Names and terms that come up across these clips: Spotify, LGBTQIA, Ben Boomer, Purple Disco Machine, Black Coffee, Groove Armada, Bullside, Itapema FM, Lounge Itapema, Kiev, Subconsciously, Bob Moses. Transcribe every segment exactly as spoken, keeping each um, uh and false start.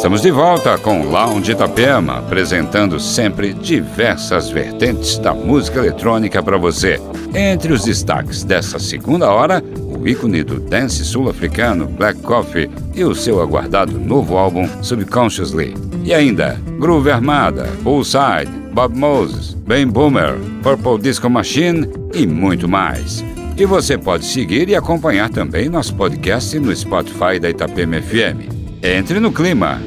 Estamos de volta com o Lounge Itapema, apresentando sempre diversas vertentes da música eletrônica para você. Entre os destaques dessa segunda hora, o ícone do dance sul-africano Black Coffee e o seu aguardado novo álbum Subconsciously. E ainda, Groove Armada, Bullside, Bob Moses, Ben Boomer, Purple Disco Machine e muito mais. E você pode seguir e acompanhar também nosso podcast no Spotify da Itapema F M. Entre no clima.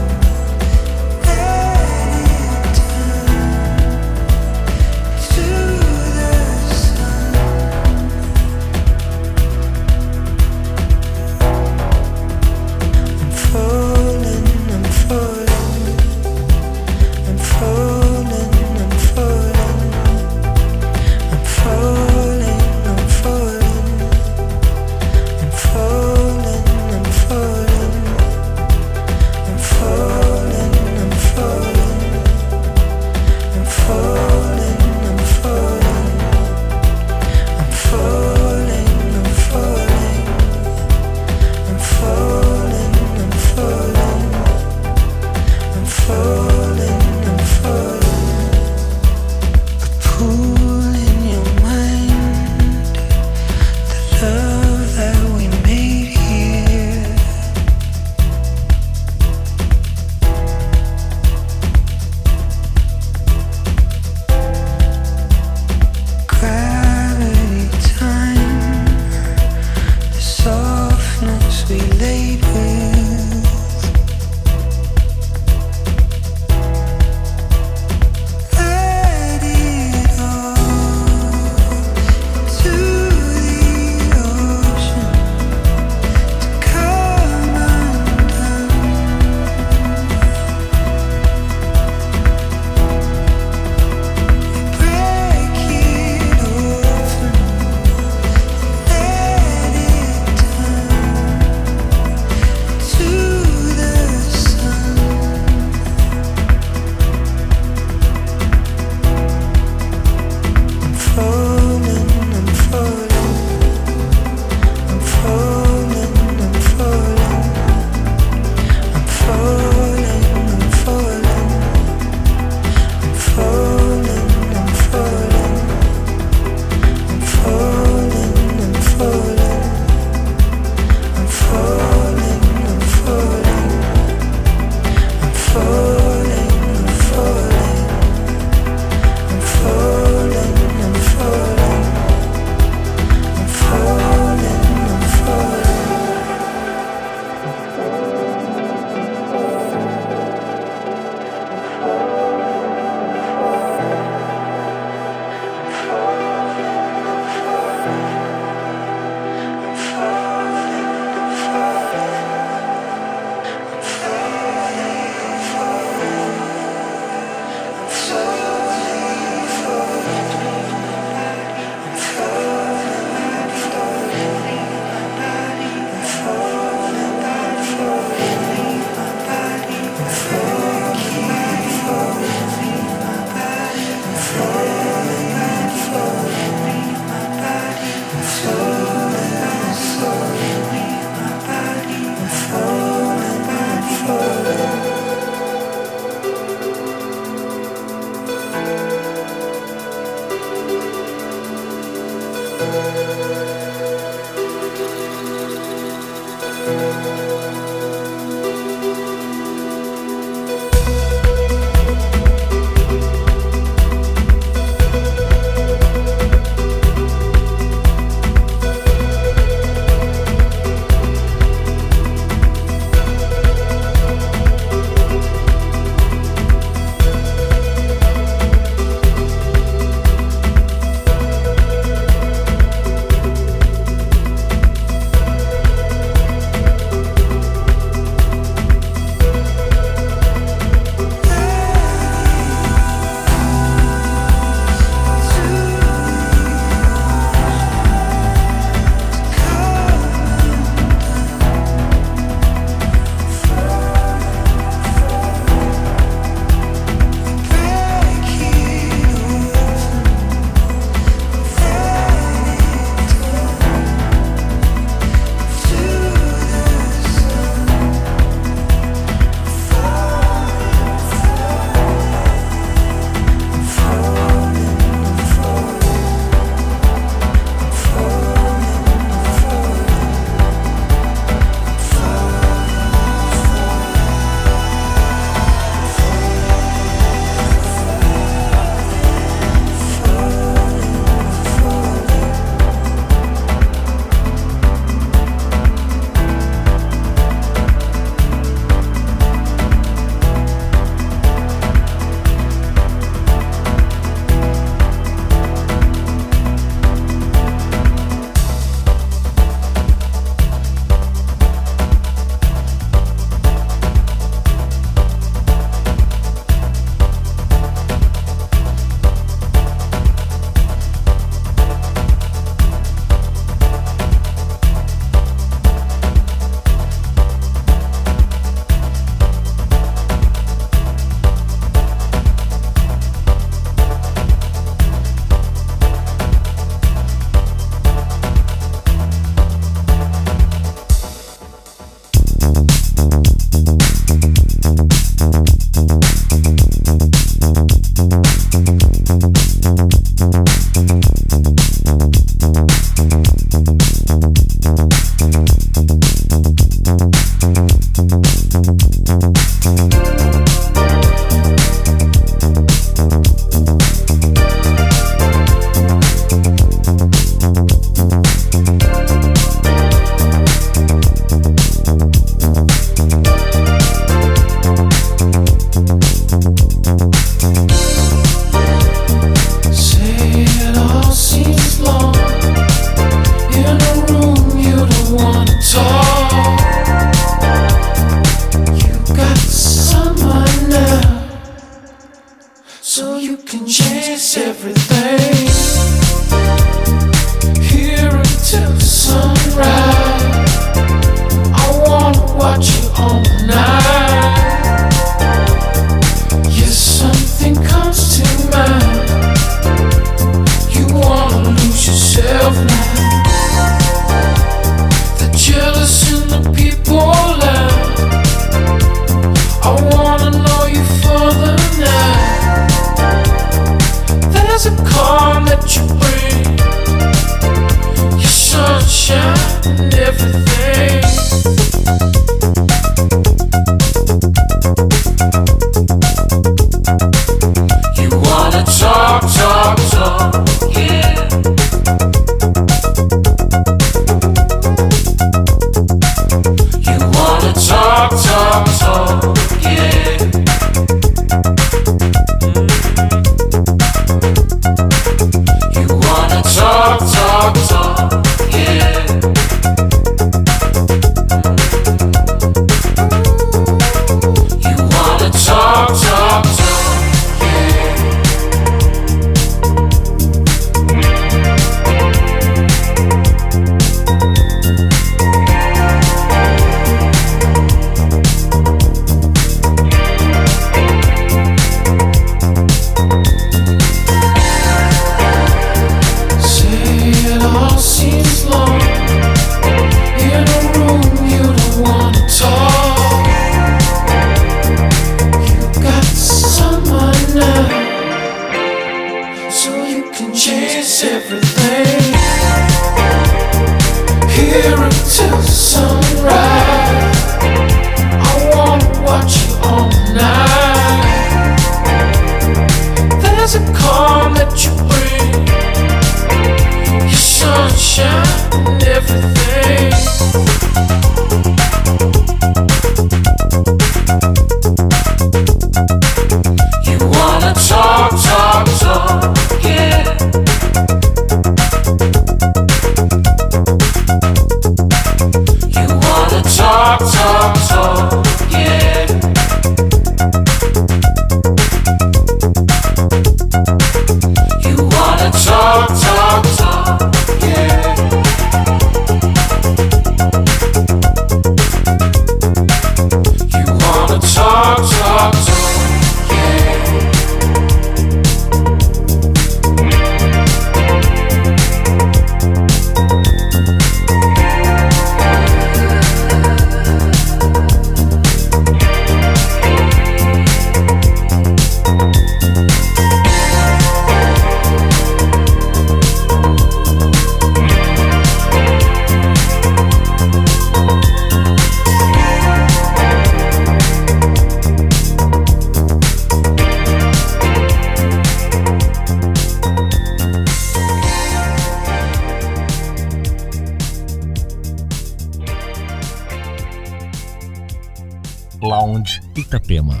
Lounge Itapema.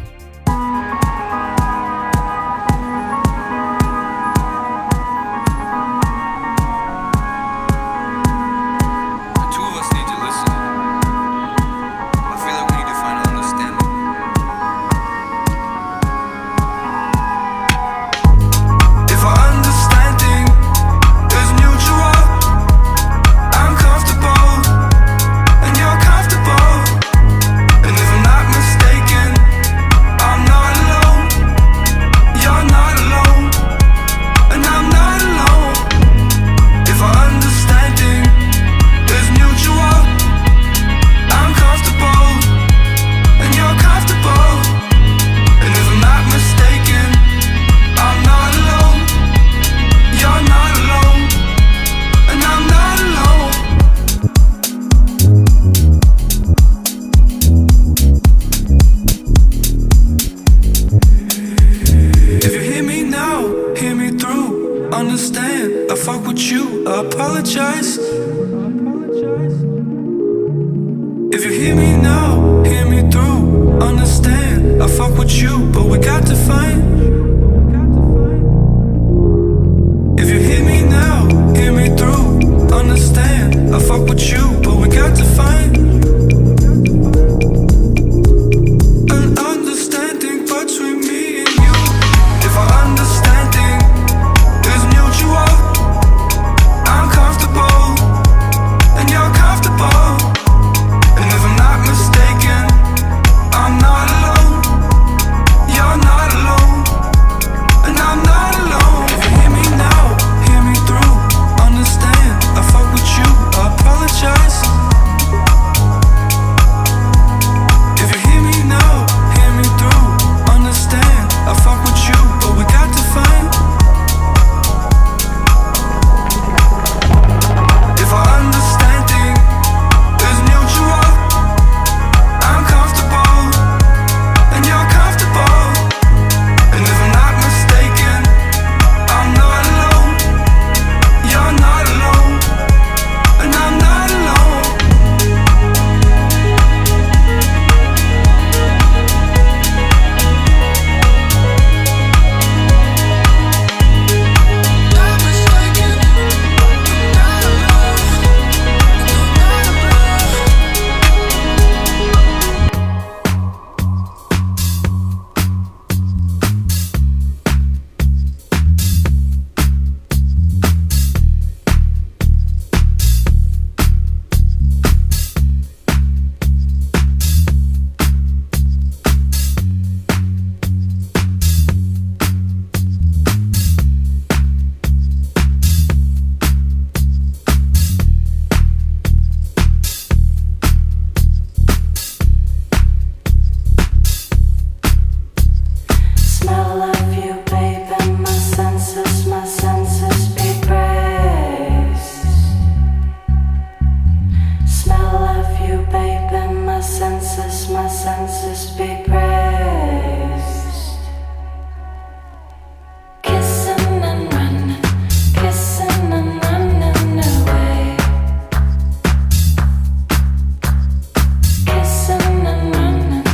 Understanding, there's mutual. I'm comfortable, senses be praised. Kissing and running, kissing and running away. Kissing and running,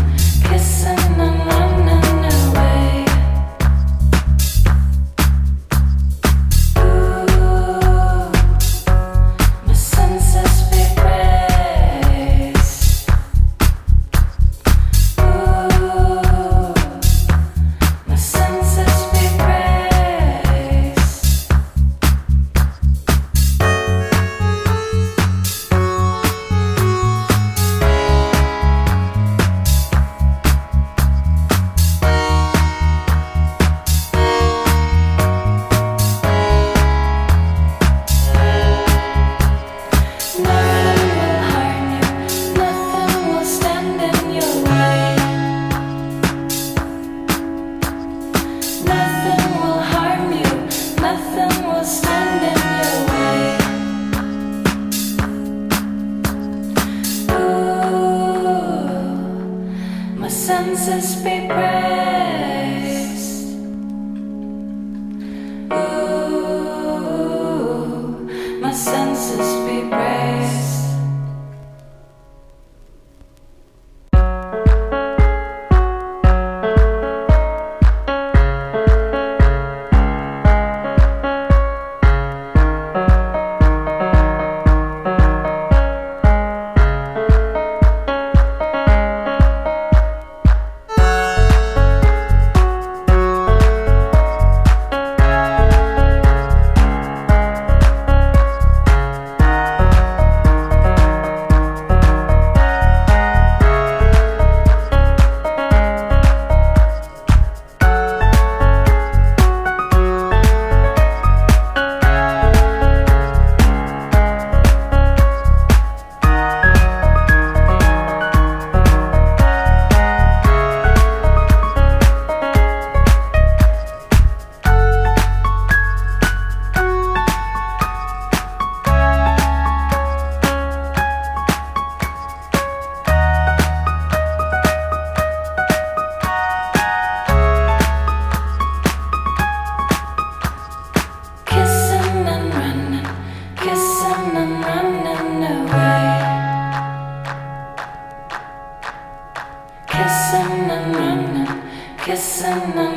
kissing and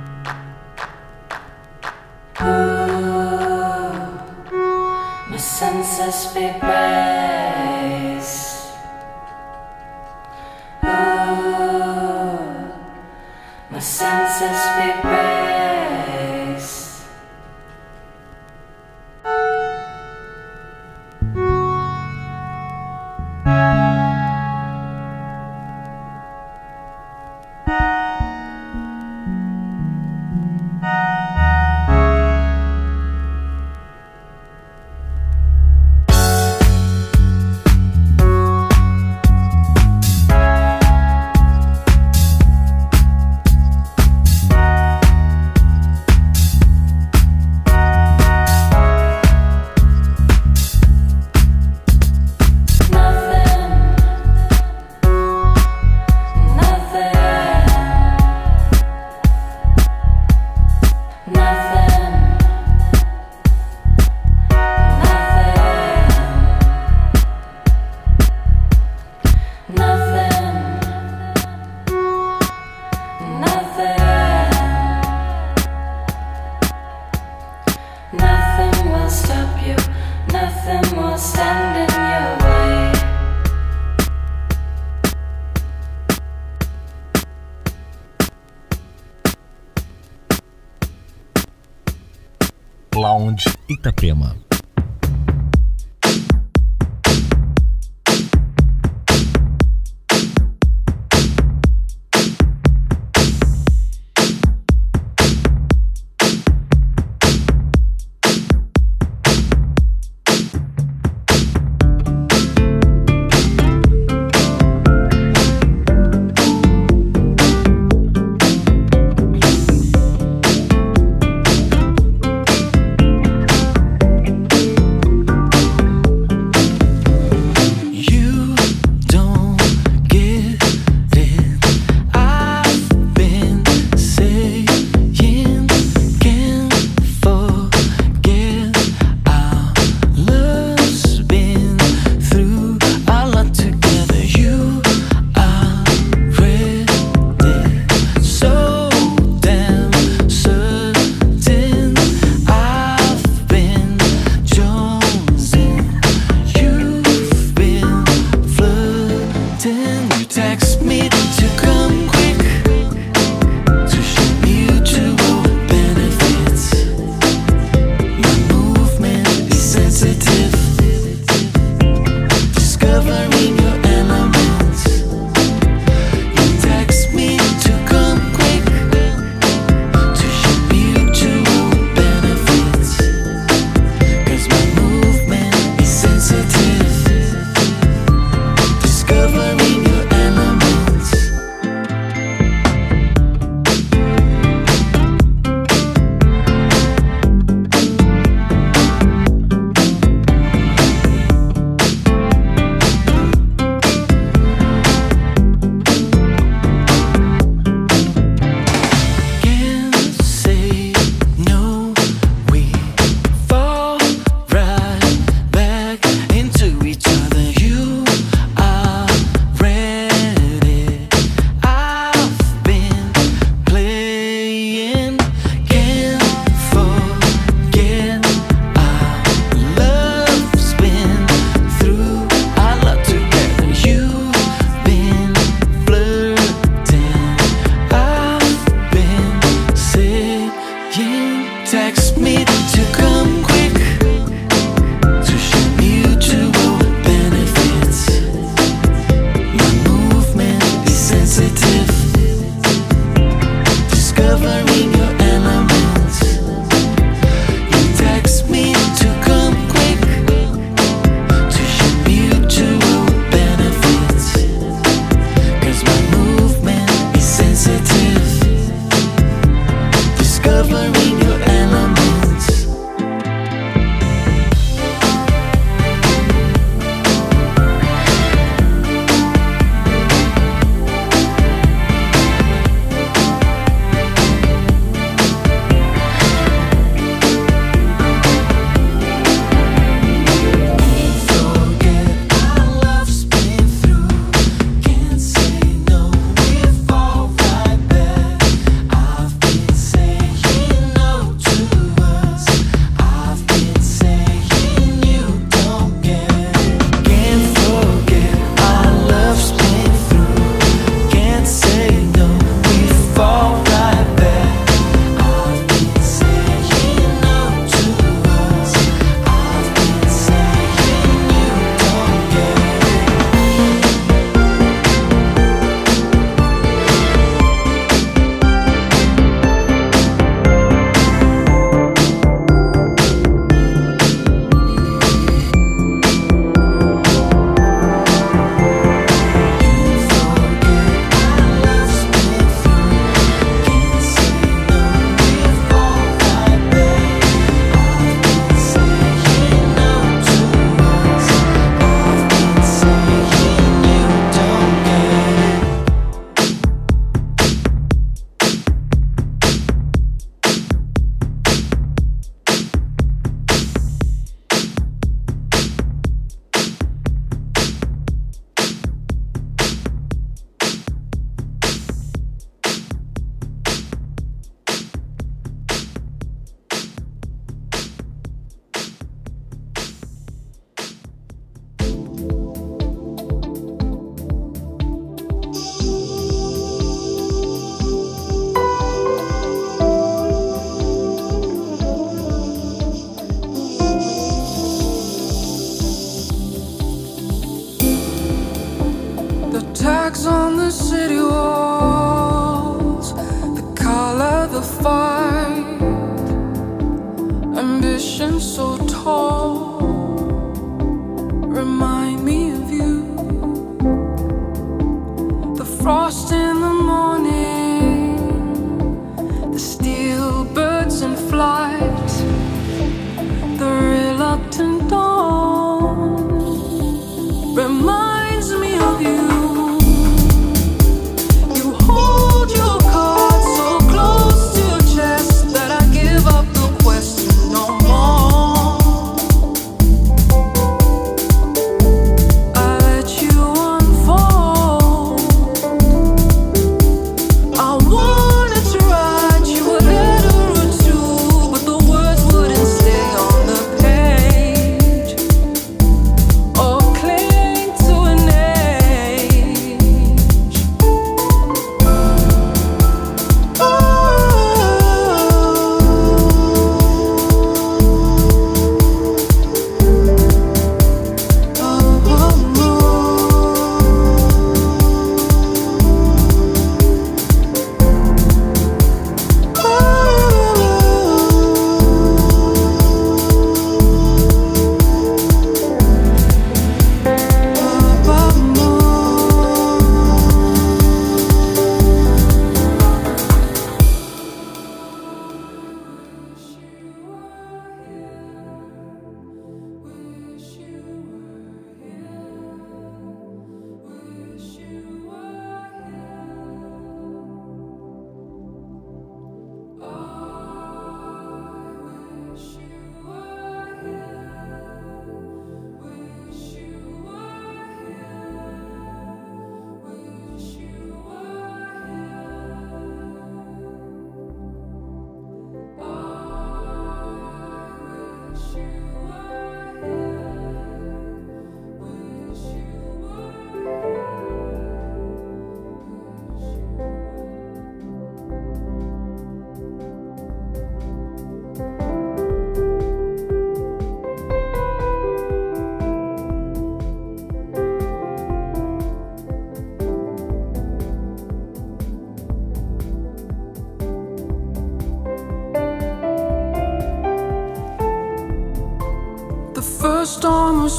running away. Ooh, my senses be praised. Senses be praised. Ooh, my senses be praised. Lounge Itapema.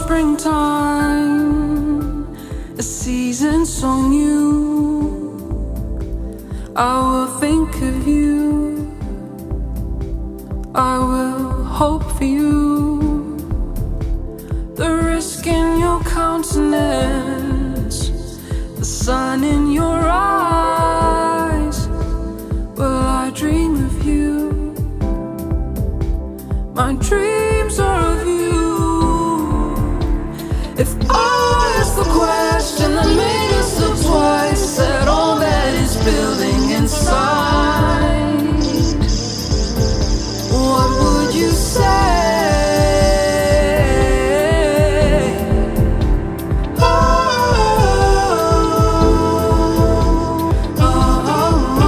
springtime, a season so new. I will think of you, I will hope for you. The risk in your countenance, the sun in your eyes. Will I dream of you? My dreams are of you. If all is the question that made us look twice at all that is building inside, what would you say? Oh, oh, oh, oh, oh, oh, oh.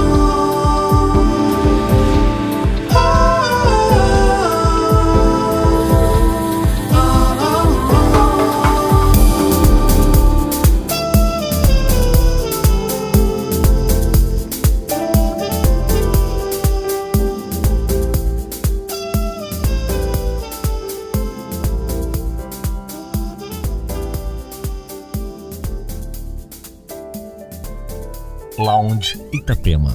Lounge Itapema.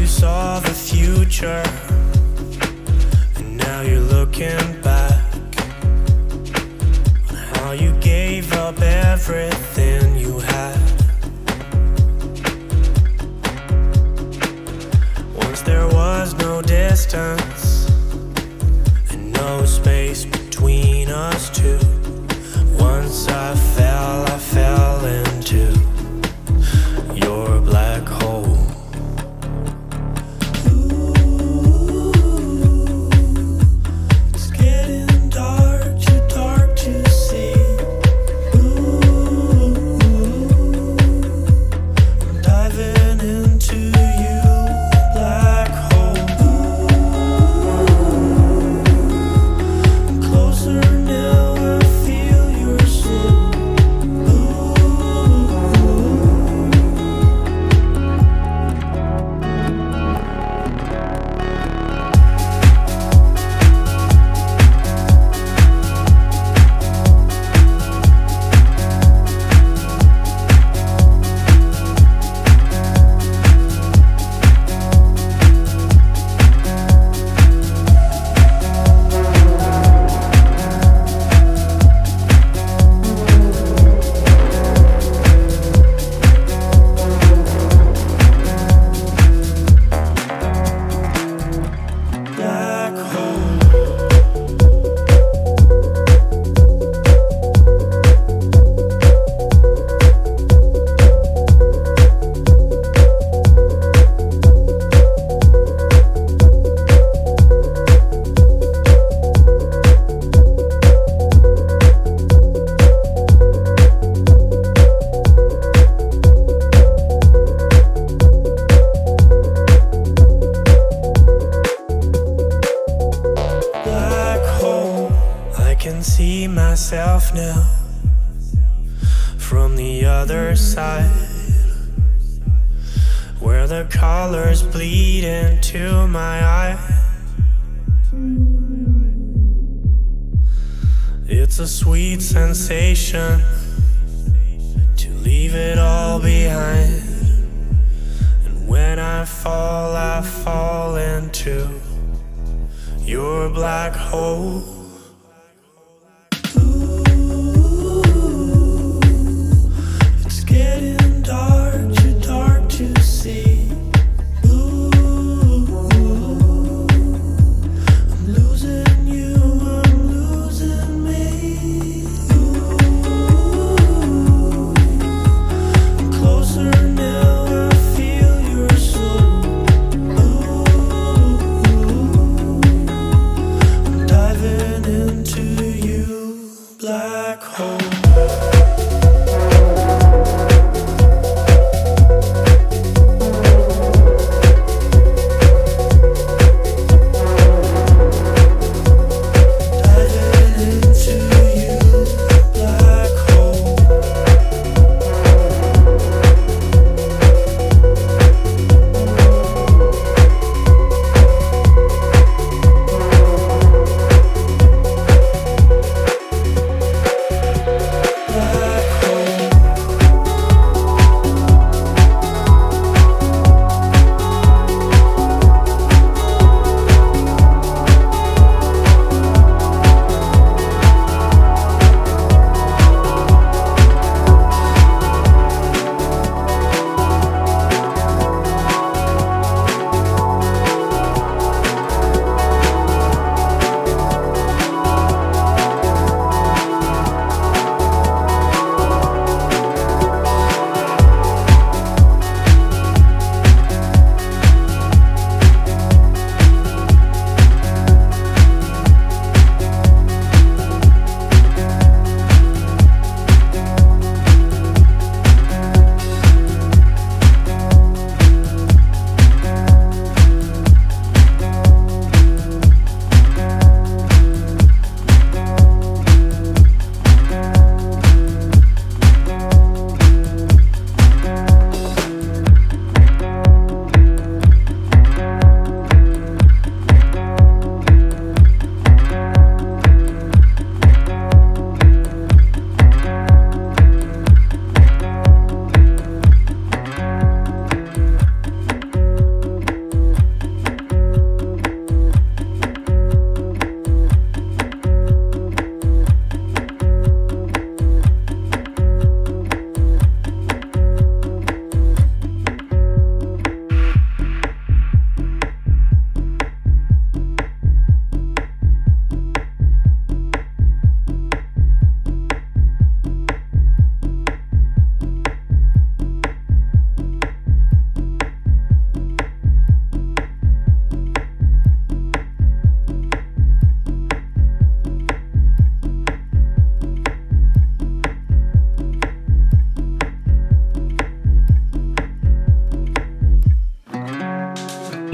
you saw the future, and now you're looking back on how you gave up everything you had. Once there was no distance and no space between us two. Once I fell, I fell into your black hole. Now, from the other side, where the colors bleed into my eye, it's a sweet sensation to leave it all behind. And when I fall, I fall into your black hole. I've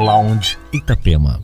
Lounge Itapema.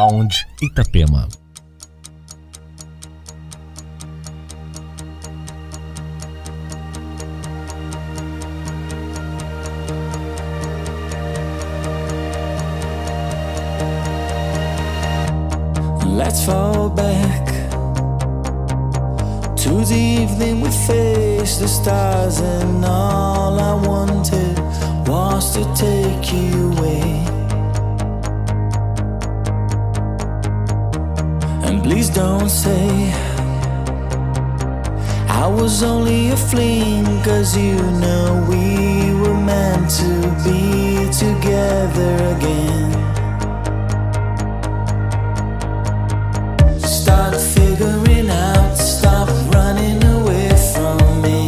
Lounge Itapema. Let's fall back to the evening we faced the stars, and all I wanted was to take you away. And please don't say I was only a fling, cause you know we were meant to be together again. Start figuring out, stop running away from me.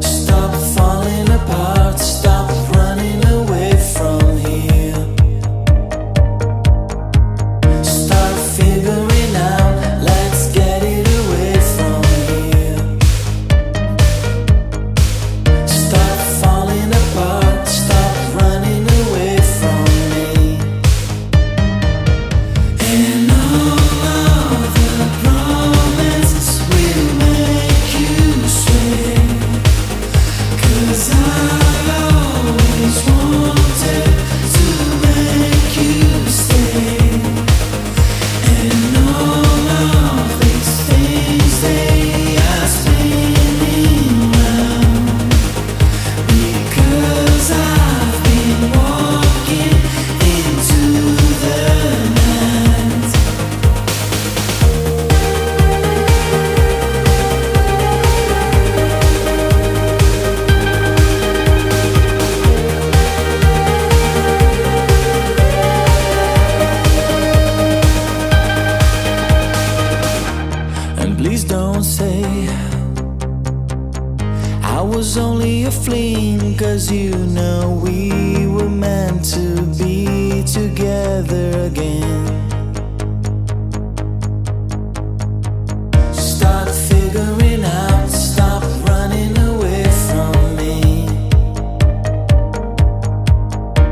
Stop falling apart, stop running away from here. Start figuring out, let's get it away from here.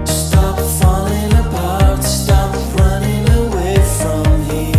Stop falling apart, stop running away from me.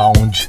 Lounge